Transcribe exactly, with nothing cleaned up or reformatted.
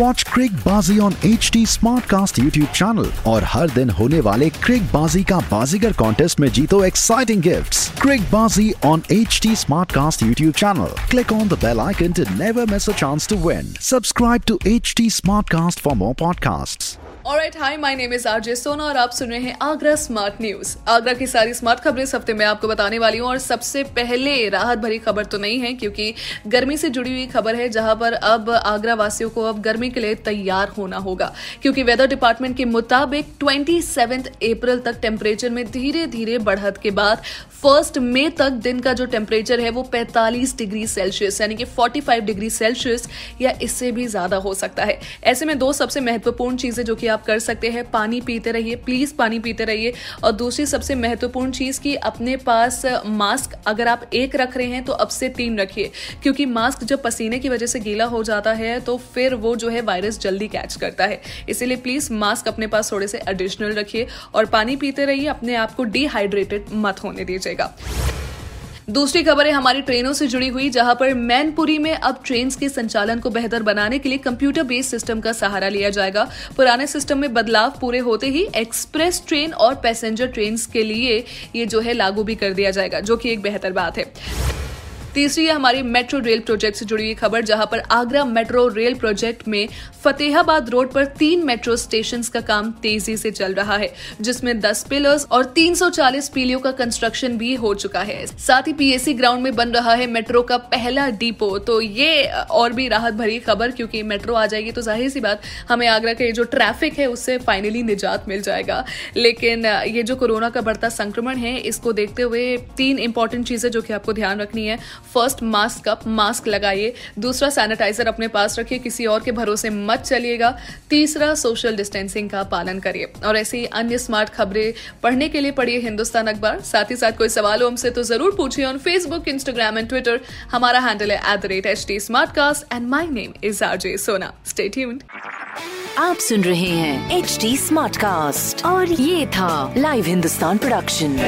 Watch CrickBazi on H T Smartcast YouTube channel और हर दिन होने वाले क्रिकबाजी का बाजीगर कॉन्टेस्ट में जीतो exciting gifts. CrickBazi on H T Smartcast YouTube channel. Click on the bell icon to never miss a chance to win. Subscribe to H T Smartcast for more podcasts. Alright, hi, my name is R J Sona और आप सुन रहे हैं Agra smart news. Agra की सारी smart खबरें इस हफ्ते में आपको बताने वाली हूँ और सबसे पहले राहत भरी खबर तो नहीं है क्योंकि गर्मी से जुड़ी हुई खबर है, जहां पर अब आगरा वासियों को अब गर्मी के लिए तैयार होना होगा क्योंकि वेदर डिपार्टमेंट के मुताबिक सत्ताईस अप्रैल तक टेम्परेचर में धीरे धीरे बढ़त के बाद फर्स्ट मई तक दिन का जो टेम्परेचर है वो पैंतालीस डिग्री सेल्सियस यानी कि पैंतालीस डिग्री सेल्सियस या इससे भी ज्यादा हो सकता है। ऐसे में दो सबसे महत्वपूर्ण चीजें जो कि आप कर सकते हैं, पानी पीते रहिए, प्लीज पानी पीते रहिए, और दूसरी सबसे महत्वपूर्ण चीज कि अपने पास मास्क अगर आप एक रख रहे हैं तो अब से तीन रखिए क्योंकि मास्क जब पसीने की वजह से गीला हो जाता है तो फिर वो जो है वायरस जल्दी कैच करता है, इसीलिए प्लीज मास्क अपने पास थोड़े से एडिशनल रखिए और पानी पीते रहिए, अपने आप को डिहाइड्रेटेड मत होने दीजिएगा। दूसरी खबर है हमारी ट्रेनों से जुड़ी हुई, जहां पर मैनपुरी में अब ट्रेन के संचालन को बेहतर बनाने के लिए कंप्यूटर बेस्ड सिस्टम का सहारा लिया जाएगा। पुराने सिस्टम में बदलाव पूरे होते ही एक्सप्रेस ट्रेन और पैसेंजर ट्रेन के लिए ये जो है लागू भी कर दिया जाएगा, जो कि एक बेहतर बात है। तीसरी है हमारी मेट्रो रेल प्रोजेक्ट से जुड़ी हुई खबर, जहां पर आगरा मेट्रो रेल प्रोजेक्ट में फतेहाबाद रोड पर तीन मेट्रो स्टेशंस का काम तेजी से चल रहा है, जिसमें दस पिलर्स और तीन सौ चालीस पीलियों का कंस्ट्रक्शन भी हो चुका है। साथ ही पीएसी ग्राउंड में बन रहा है मेट्रो का पहला डिपो। तो ये और भी राहत भरी खबर, क्योंकि मेट्रो आ जाएगी तो जाहिर सी बात हमें आगरा के जो ट्रैफिक है उससे फाइनली निजात मिल जाएगा। लेकिन ये जो कोरोना का बढ़ता संक्रमण है, इसको देखते हुए तीन इंपॉर्टेंट चीजें जो कि आपको ध्यान रखनी है। फर्स्ट, मास्क अप, मास्क लगाइए। दूसरा, सैनिटाइजर अपने पास रखिए, किसी और के भरोसे मत चलिएगा। तीसरा, सोशल डिस्टेंसिंग का पालन करिए। और ऐसे ही अन्य स्मार्ट खबरें पढ़ने के लिए पढ़िए हिंदुस्तान अखबार। साथ ही साथ कोई सवाल हो हमसे तो जरूर पूछिए on Facebook, Instagram and Twitter. हमारा हैंडल है at the rate H T Smartcast and my name is RJ Sona. Stay tuned. आप सुन रहे हैं H T Smartcast और ये था लाइव हिंदुस्तान प्रोडक्शन।